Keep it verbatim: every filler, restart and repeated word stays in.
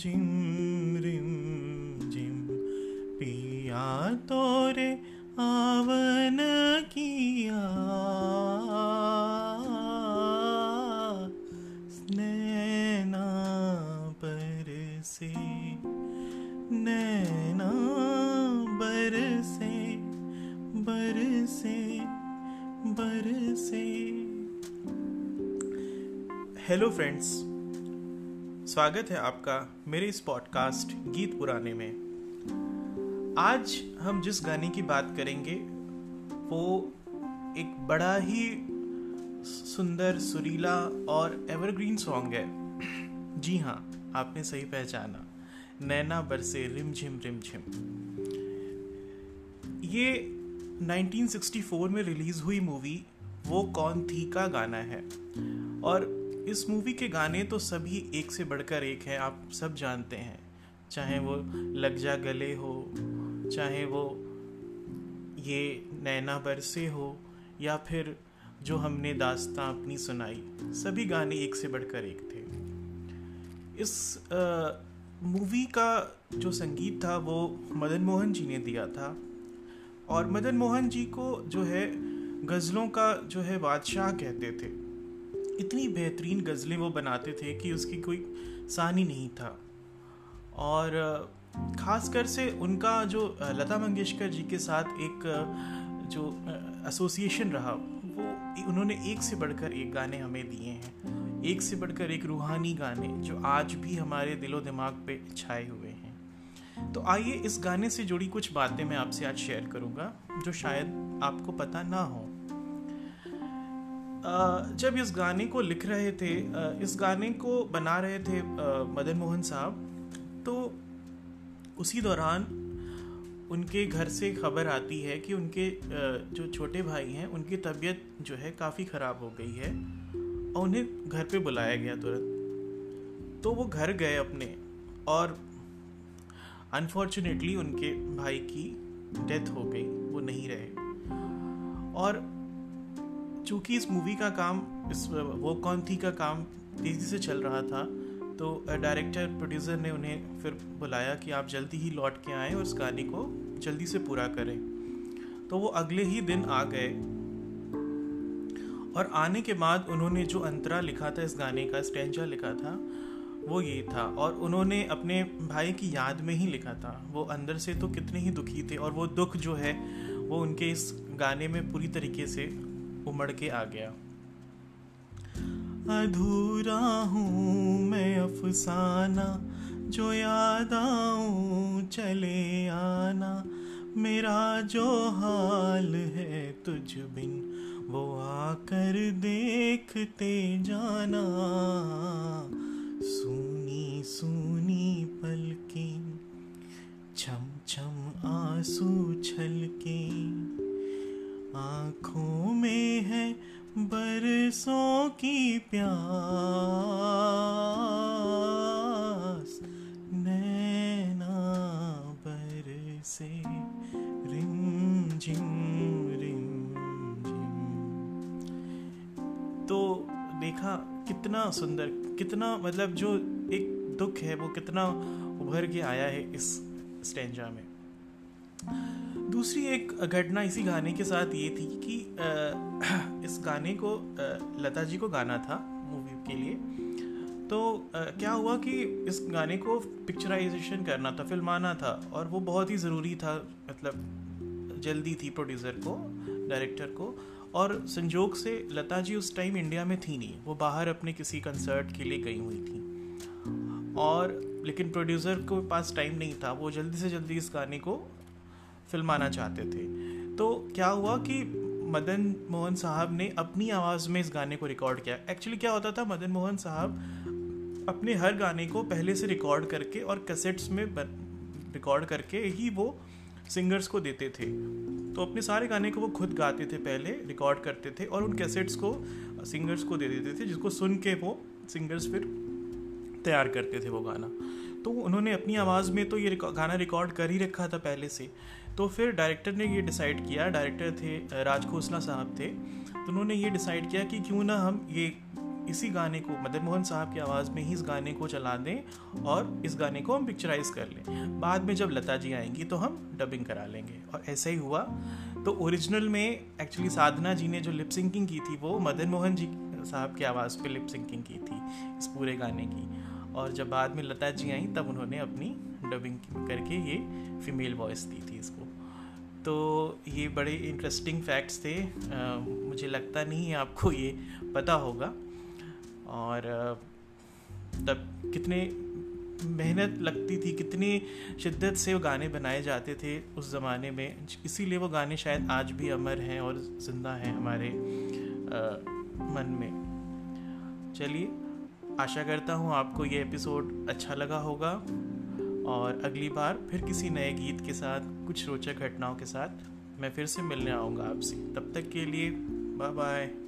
झिम रिम झिम पिया तोरे आवन किया नैना पर से नैना बरसे बरसे बरसे। हेलो फ्रेंड्स, स्वागत है आपका मेरे इस पॉडकास्ट गीत पुराने में। आज हम जिस गाने की बात करेंगे वो एक बड़ा ही सुंदर सुरीला और एवरग्रीन सॉन्ग है। जी हाँ, आपने सही पहचाना, नैना बरसे रिम झिम रिम झिम। ये उन्नीस सौ चौंसठ में रिलीज़ हुई मूवी वो कौन थी का गाना है और इस मूवी के गाने तो सभी एक से बढ़कर एक हैं, आप सब जानते हैं। चाहे वो लग जा गले हो, चाहे वो ये नैना बरसे हो, या फिर जो हमने दास्तां अपनी सुनाई, सभी गाने एक से बढ़कर एक थे। इस मूवी का जो संगीत था वो मदन मोहन जी ने दिया था और मदन मोहन जी को जो है गज़लों का जो है बादशाह कहते थे। इतनी बेहतरीन गज़लें वो बनाते थे कि उसकी कोई सानी नहीं था। और ख़ासकर से उनका जो लता मंगेशकर जी के साथ एक जो एसोसिएशन रहा, वो उन्होंने एक से बढ़कर एक गाने हमें दिए हैं, एक से बढ़कर एक रूहानी गाने जो आज भी हमारे दिलो दिमाग पे छाए हुए हैं। तो आइए, इस गाने से जुड़ी कुछ बातें मैं आपसे आज शेयर करूँगा जो शायद आपको पता ना हो। जब इस गाने को लिख रहे थे, इस गाने को बना रहे थे मदन मोहन साहब, तो उसी दौरान उनके घर से खबर आती है कि उनके जो छोटे भाई हैं उनकी तबीयत जो है काफ़ी ख़राब हो गई है और उन्हें घर पे बुलाया गया तुरंत। तो वो घर गए अपने और अनफॉर्चुनेटली उनके भाई की डेथ हो गई, वो नहीं रहे। और चूँकि इस मूवी का काम, इस वो कौन थी का काम तेज़ी से चल रहा था, तो डायरेक्टर प्रोड्यूसर ने उन्हें फिर बुलाया कि आप जल्दी ही लौट के आएँ और इस गाने को जल्दी से पूरा करें। तो वो अगले ही दिन आ गए और आने के बाद उन्होंने जो अंतरा लिखा था, इस गाने का स्टैंजा लिखा था, वो ये था। और उन्होंने अपने भाई की याद में ही लिखा था। वो अंदर से तो कितने ही दुखी थे और वो दुख जो है वो उनके इस गाने में पूरी तरीके से उमड़ के आ गया। अधूरा हूँ मैं अफसाना, जो याद आऊँ चले आना, मेरा जो हाल है तुझ बिन वो आकर देखते जाना, सूनी सूनी पलकें छम छम आंसू छलकें, आँखों में है बरसों की प्यास, नैना बरसे रिम झिम रिम झिम। तो देखा कितना सुंदर, कितना मतलब जो एक दुख है वो कितना उभर के आया है इस स्टैंजा में। दूसरी एक घटना इसी गाने के साथ ये थी कि इस गाने को लता जी को गाना था मूवी के लिए। तो क्या हुआ कि इस गाने को पिक्चराइजेशन करना था, फिल्माना था और वो बहुत ही ज़रूरी था। मतलब जल्दी थी प्रोड्यूसर को, डायरेक्टर को। और संजोग से लता जी उस टाइम इंडिया में थी नहीं, वो बाहर अपने किसी कंसर्ट के लिए गई हुई थी। और लेकिन प्रोड्यूसर के पास टाइम नहीं था, वो जल्दी से जल्दी इस गाने को फिल्माना चाहते थे। तो क्या हुआ कि मदन मोहन साहब ने अपनी आवाज़ में इस गाने को रिकॉर्ड किया। एक्चुअली क्या होता था, मदन मोहन साहब अपने हर गाने को पहले से रिकॉर्ड करके और कैसेट्स में रिकॉर्ड करके ही वो सिंगर्स को देते थे। तो अपने सारे गाने को वो खुद गाते थे, पहले रिकॉर्ड करते थे और उन कैसेट्स को सिंगर्स को दे देते थे, जिसको सुन के वो सिंगर्स फिर तैयार करते थे वो गाना। तो उन्होंने अपनी आवाज़ में तो ये रिक, गाना रिकॉर्ड कर ही रखा था पहले से। तो फिर डायरेक्टर ने ये डिसाइड किया, डायरेक्टर थे राज खोसला साहब थे, तो उन्होंने ये डिसाइड किया कि क्यों ना हम ये इसी गाने को मदन मोहन साहब की आवाज़ में ही इस गाने को चला दें और इस गाने को हम पिक्चराइज़ कर लें, बाद में जब लता जी आएंगी तो हम डबिंग करा लेंगे। और ऐसा ही हुआ। तो ओरिजिनल में एक्चुअली साधना जी ने जो लिप सिंकिंग की थी वो मदन मोहन जी साहब की आवाज़ पे लिप सिंकिंग की थी इस पूरे गाने की, और जब बाद में लता जी आई तब उन्होंने अपनी डबिंग करके ये फीमेल वॉइस दी थी इसको। तो ये बड़े इंटरेस्टिंग फैक्ट्स थे, आ, मुझे लगता नहीं आपको ये पता होगा। और तब कितने मेहनत लगती थी, कितनी शिद्दत से वो गाने बनाए जाते थे उस ज़माने में, इसीलिए वो गाने शायद आज भी अमर हैं और जिंदा हैं हमारे आ, मन में। चलिए, आशा करता हूँ आपको ये एपिसोड अच्छा लगा होगा और अगली बार फिर किसी नए गीत के साथ, कुछ रोचक घटनाओं के साथ मैं फिर से मिलने आऊँगा आपसे। तब तक के लिए बाय बाय।